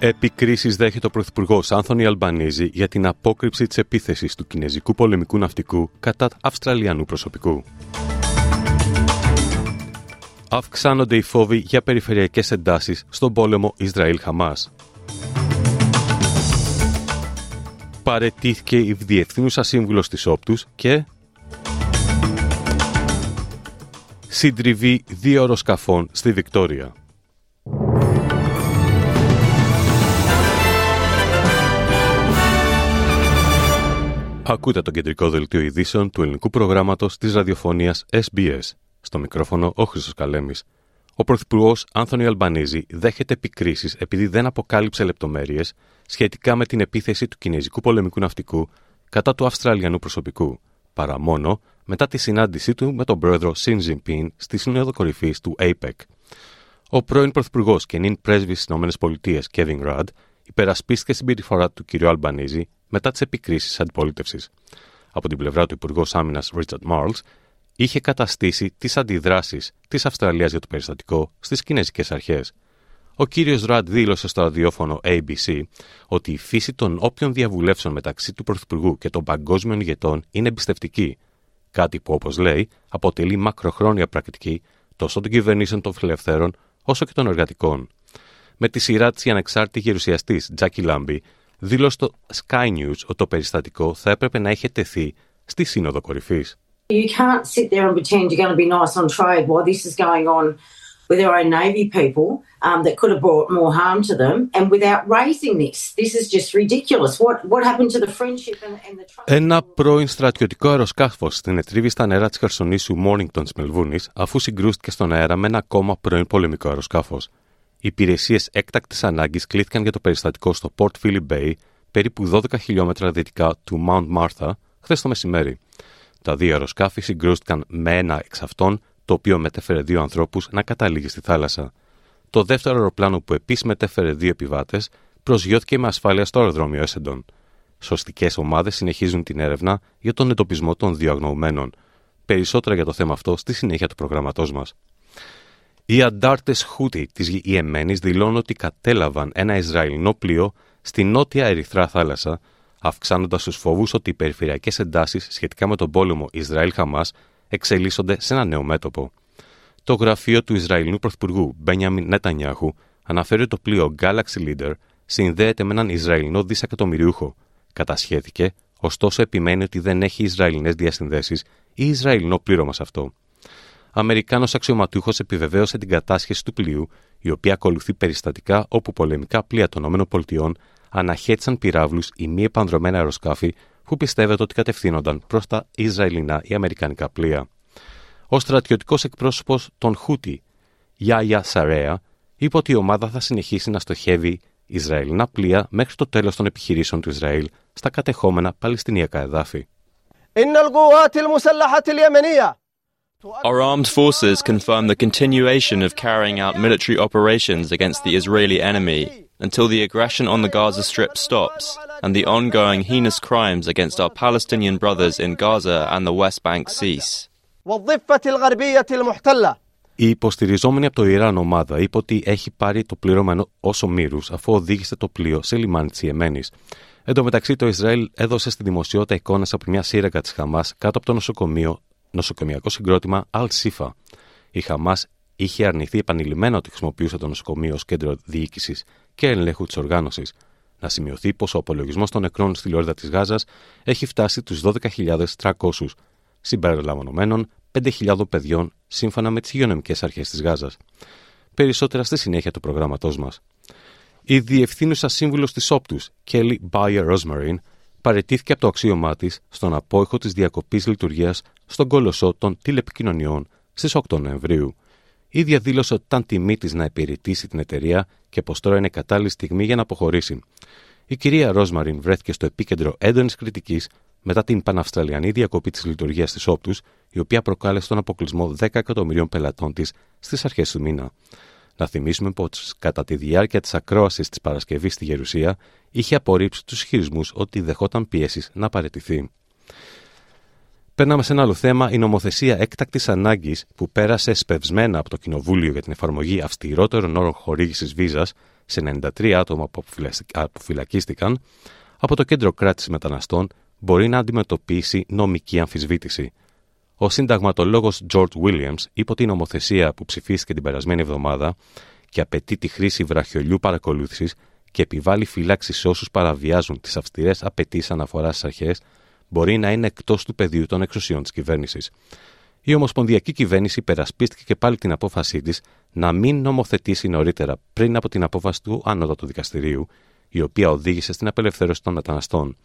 Επικρίσεις δέχεται ο Πρωθυπουργός Άνθονι Αλμπανίζη για την απόκρυψη της επίθεσης του κινέζικου πολεμικού ναυτικού κατά Αυστραλιανού προσωπικού. Αυξάνονται οι φόβοι για περιφερειακές εντάσεις στον πόλεμο Ισραήλ-Χαμάς. Παραιτήθηκε η διευθύνουσα σύμβουλος της Όπτου και συντριβή 2 αεροσκαφών στη Βικτόρια. Ακούτε το κεντρικό δελτίο ειδήσεων του ελληνικού προγράμματος της ραδιοφωνίας SBS. Στο μικρόφωνο ο Χρήστος Καλέμης. Ο Πρωθυπουργός Άνθονι Αλμπανίζη δέχεται επικρίσεις επειδή δεν αποκάλυψε λεπτομέρειες σχετικά με την επίθεση του κινέζικου πολεμικού ναυτικού κατά του Αυστραλιανού προσωπικού, παρά μόνο μετά τη συνάντησή του με τον πρόεδρο Σιν Ζιμπίν στη Σύνοδο Κορυφής του APEC. Ο πρώην Πρωθυπουργός και νυν πρέσβης στις ΗΠΑ, Kevin Rudd, υπερασπίστηκε συμπεριφορά του κ. Αλμπανίζη μετά τις επικρίσεις αντιπολίτευσης. Από την πλευρά του Υπουργός Άμυνας Ρίτσαρντ Μάρλς, είχε καταστήσει τις αντιδράσεις της Αυστραλίας για το περιστατικό στις κινέζικες αρχές. Ο κύριος Ραντ δήλωσε στο ραδιόφωνο ABC ότι η φύση των όποιων διαβουλεύσεων μεταξύ του Πρωθυπουργού και των παγκόσμιων ηγετών είναι εμπιστευτική, κάτι που, όπως λέει, αποτελεί μακροχρόνια πρακτική τόσο των κυβερνήσεων των φιλελευθέρων όσο και των εργατικών. Με τη σειρά της η ανεξάρτητη γερουσιαστής Τζάκι Λάμπη δήλωσε στο Sky News ότι το περιστατικό θα έπρεπε να είχε τεθεί στη Σύνοδο Κορυφής. You can't sit there and pretend you're going to be nice on trade while this is going on with our own Navy people that could have brought more harm to them and without raising this. This is just ridiculous. What happened to the friendship and the trust? Ένα πρώην στρατιωτικό αεροσκάφος συνετρίβη στα νερά της Χερσονήσου Μόρνιγκτον της Μελβούνης αφού συγκρούστηκε στον αέρα με ένα ακόμα πρώην πολεμικό αεροσκάφος. Οι υπηρεσίες έκτακτης ανάγκης κλήθηκαν για το περιστατικό στο Port Phillip Bay, περίπου 12 χιλιόμετρα δυτικά του Mount Martha, χθες το μεσημέρι. Τα 2 αεροσκάφη συγκρούστηκαν με ένα εξ αυτών, το οποίο μετέφερε 2 ανθρώπους να καταλήγει στη θάλασσα. Το δεύτερο αεροπλάνο, που επίσης μετέφερε 2 επιβάτες, προσγειώθηκε με ασφάλεια στο αεροδρόμιο Έσεντον. Σωστικές ομάδες συνεχίζουν την έρευνα για τον εντοπισμό των 2 αγνοωμένων. Περισσότερα για το θέμα αυτό στη συνέχεια του προγραμματός μας. Οι αντάρτες Χούτι της Ιεμένης δηλώνουν ότι κατέλαβαν ένα Ισραηλινό πλοίο στη νότια ερυθρά θάλασσα, αυξάνοντας τους φόβους ότι οι περιφερειακές εντάσεις σχετικά με τον πόλεμο Ισραήλ-Χαμάς εξελίσσονται σε ένα νέο μέτωπο. Το γραφείο του Ισραηλινού Πρωθυπουργού Μπένιαμιν Νετανιάχου αναφέρει ότι το πλοίο Galaxy Leader συνδέεται με έναν Ισραηλινό δισεκατομμυριούχο. Κατασχέθηκε, ωστόσο επιμένει ότι δεν έχει Ισραηλινές διασυνδέσεις ή Ισραηλινό πλήρωμα σε αυτό. Αμερικάνος αξιωματούχος επιβεβαίωσε την κατάσχεση του πλοίου, η οποία ακολουθεί περιστατικά όπου πολεμικά πλοία των ΗΠΑ αναχέτησαν πυράβλους ή μη επανδρωμένα αεροσκάφη που πιστεύεται ότι κατευθύνονταν προς τα Ισραηλινά ή Αμερικανικά πλοία. Ο στρατιωτικός εκπρόσωπος των Χούτι, Γιάγια Σαρέα, είπε ότι η ομάδα θα συνεχίσει να στοχεύει Ισραηλινά πλοία μέχρι το τέλος των επιχειρήσεων του Ισραήλ στα κατεχόμενα Παλαιστινιακά εδάφη. Our armed forces confirm the continuation of carrying out military operations against the Israeli enemy until the aggression on the Gaza Strip stops and the ongoing heinous crimes against our Palestinian brothers in Gaza and the West Bank cease. Η υποστηριζόμενη από το Ιράν ομάδα είπε ότι έχει πάρει το πλήρωμα ως ομήρους αφού οδήγησε το πλοίο σε λιμάνι της Ιεμένης. Εν τω μεταξύ, το Ισραήλ έδωσε στη δημοσιότητα εικόνες από μια σύραγγα της Χαμάς κάτω από το νοσοκομιακό συγκρότημα Αλ-ΣΥΦΑ. Η Χαμάς είχε αρνηθεί επανειλημμένα ότι χρησιμοποιούσε το νοσοκομείο ως κέντρο διοίκησης και ελέγχου της οργάνωσης. Να σημειωθεί πως ο απολογισμός των νεκρών στη λωρίδα της Γάζας έχει φτάσει τους 12.300, συμπεριλαμβανομένων 5.000 παιδιών, σύμφωνα με τις υγειονομικές αρχές της Γάζας. Περισσότερα στη συνέχεια του προγράμματός μας. Η διευθύνουσα σύμβουλος της Όπτου, Kelly Bayer Rosemary, παραιτήθηκε από το αξίωμά της στον απόϊχο της διακοπής λειτουργίας στον κολοσσό των τηλεπικοινωνιών στις 8 Νοεμβρίου. Η ίδια δήλωσε ότι ήταν τιμή της να υπηρετήσει την εταιρεία και πως τώρα είναι κατάλληλη στιγμή για να αποχωρήσει. Η κυρία Ρόσμαριν βρέθηκε στο επίκεντρο έντονης κριτικής μετά την παναυστραλιανή διακοπή της λειτουργίας της Όπτου, η οποία προκάλεσε τον αποκλεισμό 10 εκατομμυρίων πελατών της στις αρχές του μήνα. Να θυμίσουμε πως κατά τη διάρκεια της ακρόασης της Παρασκευής στη Γερουσία είχε απορρίψει τους ισχυρισμούς ότι δεχόταν πιέσεις να παραιτηθεί. Περνάμε σε ένα άλλο θέμα. Η νομοθεσία έκτακτης ανάγκης που πέρασε σπευσμένα από το Κοινοβούλιο για την εφαρμογή αυστηρότερων όρων χορήγησης βίζας σε 93 άτομα που αποφυλακίστηκαν από το Κέντρο Κράτησης Μεταναστών μπορεί να αντιμετωπίσει νομική αμφισβήτηση. Ο συνταγματολόγος Τζορτ Βίλιαμς είπε ότι η νομοθεσία που ψηφίστηκε την περασμένη εβδομάδα και απαιτεί τη χρήση βραχιολιού παρακολούθησης και επιβάλλει φυλάξη σε όσους παραβιάζουν τις αυστηρές απαιτήσεις αναφοράς στις αρχές μπορεί να είναι εκτός του πεδίου των εξουσιών της κυβέρνησης. Η Ομοσπονδιακή Κυβέρνηση υπερασπίστηκε και πάλι την απόφασή της να μην νομοθετήσει νωρίτερα πριν από την απόφαση του Ανώτατου Δικαστηρίου, η οποία οδήγησε στην απελευθέρωση των μεταναστών,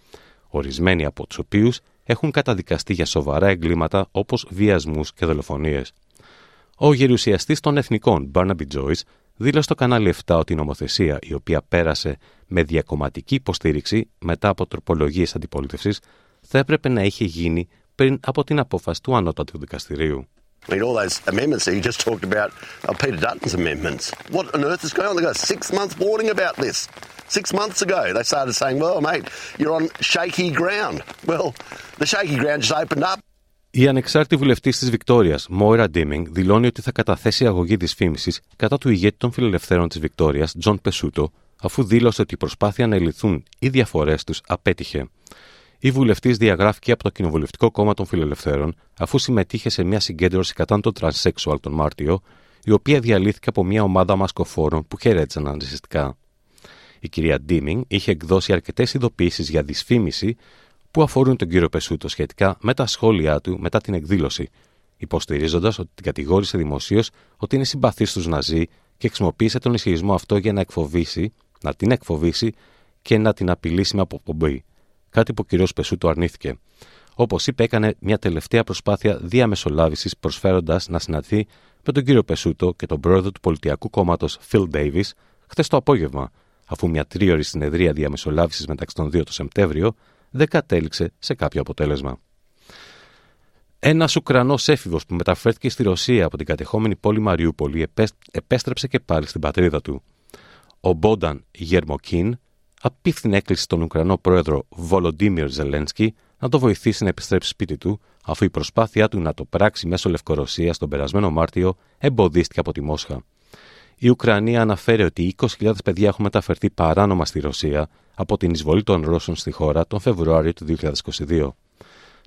ορισμένοι από τους οποίους έχουν καταδικαστεί για σοβαρά εγκλήματα όπως βιασμούς και δολοφονίες. Ο γερουσιαστής των Εθνικών, Barnaby Joyce, δήλωσε στο κανάλι 7 ότι η νομοθεσία, η οποία πέρασε με διακομματική υποστήριξη μετά από τροπολογίες αντιπολίτευσης, θα έπρεπε να είχε γίνει πριν από την απόφαση του Ανώτατου Δικαστηρίου. I mean, all those amendments that you just talked about are Peter Dutton's amendments. What on earth is going on? They got a 6-month warning about this. 6 months ago, they started saying, well, mate, you're on shaky ground. Well, the shaky ground just opened up. Η ανεξάρτητη βουλευτής της Βικτόριας, Μόιρα Ντίμινγκ, δηλώνει ότι θα καταθέσει αγωγή δυσφήμισης κατά του ηγέτη των Φιλελευθέρων της Βικτόριας, Τζον Πεσούτο, αφού δήλωσε ότι η προσπάθεια να λυθούν οι διαφορές τους απέτυχε. Η βουλευτής διαγράφηκε από το Κοινοβουλευτικό Κόμμα των Φιλελευθέρων αφού συμμετείχε σε μια συγκέντρωση κατά των τρανσεξουαλ τον Μάρτιο, η οποία διαλύθηκε από μια ομάδα μασκοφόρων που χαιρέτησαν αναρισιστικά. Η κυρία Ντίμινγκ είχε εκδώσει αρκετές ειδοποιήσεις για δυσφήμιση που αφορούν τον κύριο Πεσούτο σχετικά με τα σχόλιά του μετά την εκδήλωση, υποστηρίζοντας ότι την κατηγόρησε δημοσίως ότι είναι συμπαθής στους Ναζί και χρησιμοποίησε τον ισχυρισμό αυτό για να την εκφοβήσει και να την απειλήσει με αποπομπή. Κάτι που ο κ. Πεσούτο αρνήθηκε. Όπως είπε, έκανε μια τελευταία προσπάθεια διαμεσολάβησης προσφέροντας να συναντηθεί με τον κ. Πεσούτο και τον πρόεδρο του Πολιτιακού Κόμματος Phil Davis χθες το απόγευμα, αφού μια τρίωρη συνεδρία διαμεσολάβησης μεταξύ των δύο το Σεπτέμβριο δεν κατέληξε σε κάποιο αποτέλεσμα. Ένας Ουκρανός έφηβος που μεταφέρθηκε στη Ρωσία από την κατεχόμενη πόλη Μαριούπολη επέστρεψε και πάλι στην πατρίδα του. Ο Μπόνταν Γερμοκίν απίφθινε έκκληση στον Ουκρανό πρόεδρο Βολοντίμιρ Ζελένσκι να το βοηθήσει να επιστρέψει σπίτι του, αφού η προσπάθειά του να το πράξει μέσω Λευκορωσίας τον περασμένο Μάρτιο εμποδίστηκε από τη Μόσχα. Η Ουκρανία αναφέρει ότι 20.000 παιδιά έχουν μεταφερθεί παράνομα στη Ρωσία από την εισβολή των Ρώσων στη χώρα τον Φεβρουάριο του 2022.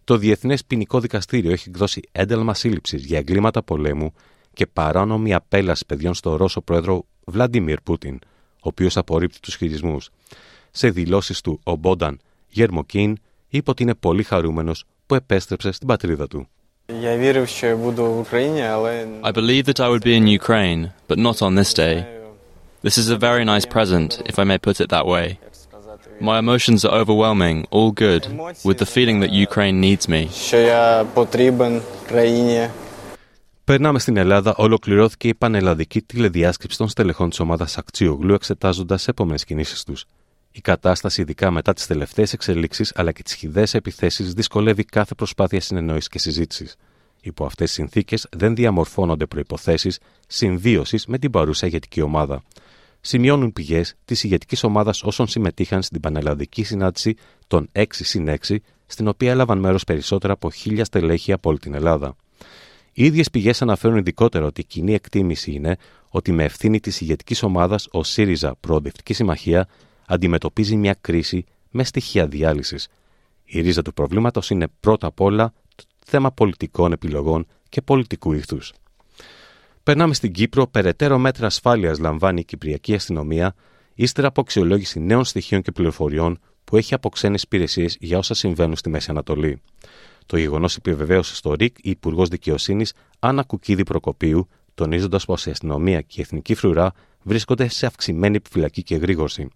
Το Διεθνές Ποινικό Δικαστήριο έχει εκδώσει ένταλμα σύλληψης για εγκλήματα πολέμου και παράνομη απέλαση παιδιών στον Ρώσο πρόεδρο Βλαντίμιρ Πούτιν, ο οποίος απορρίπτει τους χειρισμούς. Σε δηλώσεις του, ο Μπόνταν Γερμοκίν είπε ότι είναι πολύ χαρούμενος που επέστρεψε στην πατρίδα του. I believe that I would be in Ukraine, but not on this day. This is a very nice present, if I may put it that way. My emotions are overwhelming, all good, with the feeling that Ukraine needs me. Περνάμε στην Ελλάδα. Ολοκληρώθηκε η πανελλαδική τηλεδιάσκεψη των στελεχών της ομάδας Ακτσίογλου εξετάζοντας επόμενες κινήσεις τους. Η κατάσταση, ειδικά μετά τις τελευταίες εξελίξεις αλλά και τις χυδαίες επιθέσεις, δυσκολεύει κάθε προσπάθεια συνεννόησης και συζήτησης. Υπό αυτές τις συνθήκες δεν διαμορφώνονται προϋποθέσεις συμβίωσης με την παρούσα ηγετική ομάδα. Σημειώνουν πηγές της ηγετικής ομάδας όσων συμμετείχαν στην πανελλαδική συνάντηση των 6-6, στην οποία έλαβαν μέρος περισσότερα από 1.000 στελέχη από όλη την Ελλάδα. Οι ίδιες πηγές αναφέρουν ειδικότερα ότι η κοινή εκτίμηση είναι ότι με ευθύνη της ηγετικής ομάδας ο ΣΥΡΙΖΑ Προοδευτική Συμμαχία αντιμετωπίζει μια κρίση με στοιχεία διάλυσης. Η ρίζα του προβλήματος είναι πρώτα απ' όλα το θέμα πολιτικών επιλογών και πολιτικού ήθους. Περνάμε στην Κύπρο. Περαιτέρω μέτρα ασφάλειας λαμβάνει η Κυπριακή Αστυνομία ύστερα από αξιολόγηση νέων στοιχείων και πληροφοριών που έχει από ξένες υπηρεσίες για όσα συμβαίνουν στη Μέση Ανατολή. Το γεγονός επιβεβαίωσε στο ΡΙΚ η Υπουργός Δικαιοσύνης Άννα Κουκίδη Προκοπίου, τονίζοντας πως η αστυνομία και η εθνική φρουρά βρίσκονται σε αυξημένη επιφυλακή και εγρήγορση.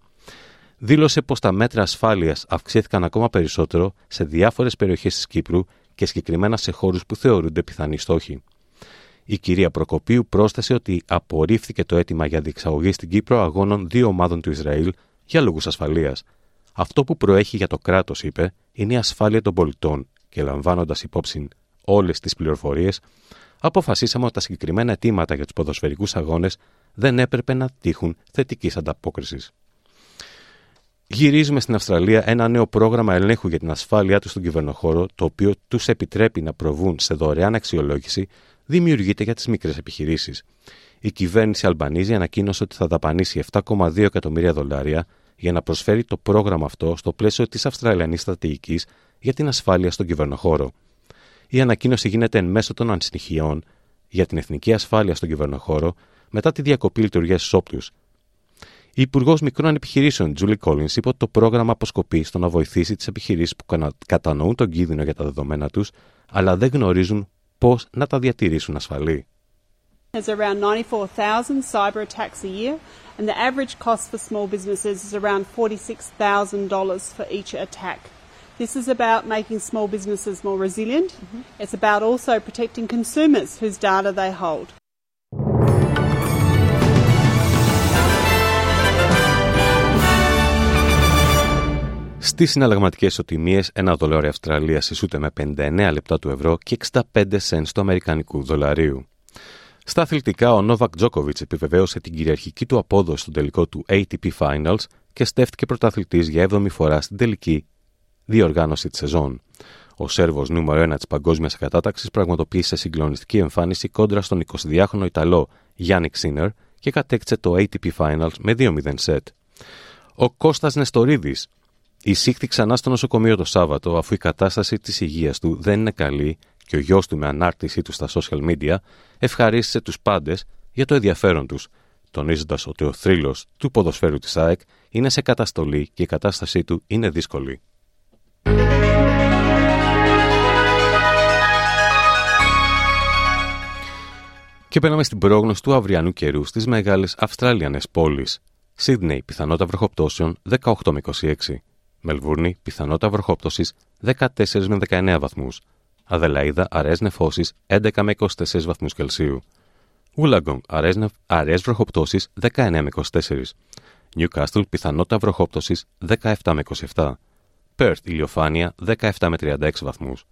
Δήλωσε πως τα μέτρα ασφάλειας αυξήθηκαν ακόμα περισσότερο σε διάφορες περιοχές της Κύπρου και συγκεκριμένα σε χώρους που θεωρούνται πιθανοί στόχοι. Η κυρία Προκοπίου πρόσθεσε ότι απορρίφθηκε το αίτημα για διεξαγωγή στην Κύπρο αγώνων δύο ομάδων του Ισραήλ για λόγους ασφαλείας. Αυτό που προέχει για το κράτος, είπε, είναι η ασφάλεια των πολιτών και λαμβάνοντας υπόψη όλες τις πληροφορίες, αποφασίσαμε ότι τα συγκεκριμένα αιτήματα για τους ποδοσφαιρικούς αγώνες δεν έπρεπε να τύχουν θετικής ανταπόκρισης. Γυρίζουμε στην Αυστραλία ένα νέο πρόγραμμα ελέγχου για την ασφάλειά του στον κυβερνοχώρο, το οποίο τους επιτρέπει να προβούν σε δωρεάν αξιολόγηση, δημιουργείται για τις μικρές επιχειρήσεις. Η κυβέρνηση Αλμπανίζη ανακοίνωσε ότι θα δαπανίσει $7,2 εκατομμύρια για να προσφέρει το πρόγραμμα αυτό στο πλαίσιο της Αυστραλιανής στρατηγικής για την ασφάλεια στον κυβερνοχώρο. Η ανακοίνωση γίνεται εν μέσω των ανησυχιών για την εθνική ασφάλεια στον κυβερνοχώρο μετά τη διακοπή λειτουργίας της Όπτου. Η Υπουργός Μικρών Επιχειρήσεων, Τζούλι Κόλινς, είπε ότι το πρόγραμμα αποσκοπεί στο να βοηθήσει τις επιχειρήσεις που κατανοούν τον κίνδυνο για τα δεδομένα τους, αλλά δεν γνωρίζουν πώς να τα διατηρήσουν ασφαλή. There's around 94,000 cyber attacks a year, and the average cost for small businesses is around $46,000 for each attack. This is about making small businesses more resilient. It's about also protecting consumers whose data they hold. Στις συναλλαγματικές ισοτιμίες, $1 Αυστραλίας ισούται με 59 λεπτά του ευρώ και 65 σεντς του αμερικανικού δολαρίου. Στα αθλητικά, ο Novak Djokovic επιβεβαίωσε την κυριαρχική του απόδοση στον τελικό του ATP Finals και στέφθηκε πρωταθλητής για 7η φορά στην τελική διοργάνωση της σεζόν. Ο Σέρβος νούμερο 1 της παγκόσμιας κατάταξης πραγματοποίησε συγκλονιστική εμφάνιση κόντρα στον 22χρονο Ιταλό Γιάννη Ξίνερ και κατέκτησε το ATP Finals με 2-0 σετ. Ο Κώστας Νεστορίδης εισήχθη ξανά στο νοσοκομείο το Σάββατο, αφού η κατάσταση της υγείας του δεν είναι καλή και ο γιος του, με ανάρτησή του στα social media, ευχαρίστησε τους πάντες για το ενδιαφέρον τους, τονίζοντας ότι ο θρύλος του ποδοσφαίρου της ΑΕΚ είναι σε καταστολή και η κατάστασή του είναι δύσκολη. Και περνάμε στην πρόγνωση του αυριανού καιρού στις μεγάλες Αυστραλιανές πόλεις. Σίδνεϊ, πιθανότητα βροχοπτώσεων 18 με 26. Μελβούρνη, πιθανότητα βροχόπτωσης 14 με 19 βαθμούς. Αδελαίδα, αραιές νεφώσεις 11 με 24 βαθμούς Κελσίου. Ούλαγκομ, αραιές βροχοπτώσεις 19 με 24. Νιουκάστλ, πιθανότητα βροχόπτωσης 17 με 27. Πέρθ, ηλιοφάνεια 17 με 36 βαθμούς.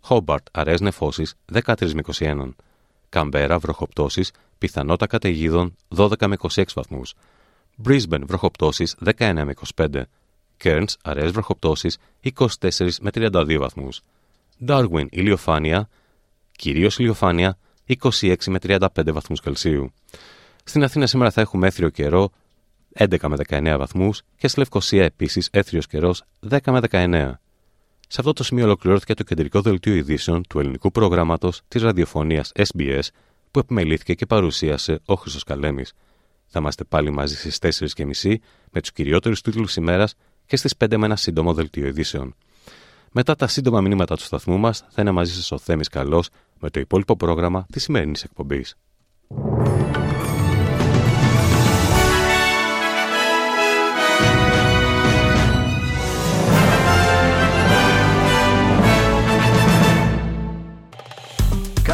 Χόμπαρτ, αραιές νεφώσεις 13 με 21. Καμπέρα, βροχοπτώσεις, πιθανότητα καταιγίδων 12 με 26 βαθμούς. Brisbane, βροχοπτώσεις 19 με 25. Κέρνς, αραιές βροχοπτώσεις 24 με 32 βαθμούς. Darwin, ηλιοφάνεια, κυρίως ηλιοφάνεια, 26 με 35 βαθμούς Κελσίου. Στην Αθήνα σήμερα θα έχουμε έθριο καιρό 11 με 19 βαθμούς και στη Λευκοσία επίσης έθριος καιρός 10 με 19. Σε αυτό το σημείο ολοκληρώθηκε το κεντρικό δελτίο ειδήσεων του ελληνικού προγράμματος της ραδιοφωνίας SBS, που επιμελήθηκε και παρουσίασε ο Χρήστος Καλέμης. Θα είμαστε πάλι μαζί στις 4.30 με τους κυριότερους τίτλους της ημέρας και στις 5 με ένα σύντομο δελτίο ειδήσεων. Μετά τα σύντομα μηνύματα του σταθμού μας, θα είναι μαζί σας ο Θέμης Καλός με το υπόλοιπο πρόγραμμα της σημερινής εκπομπής.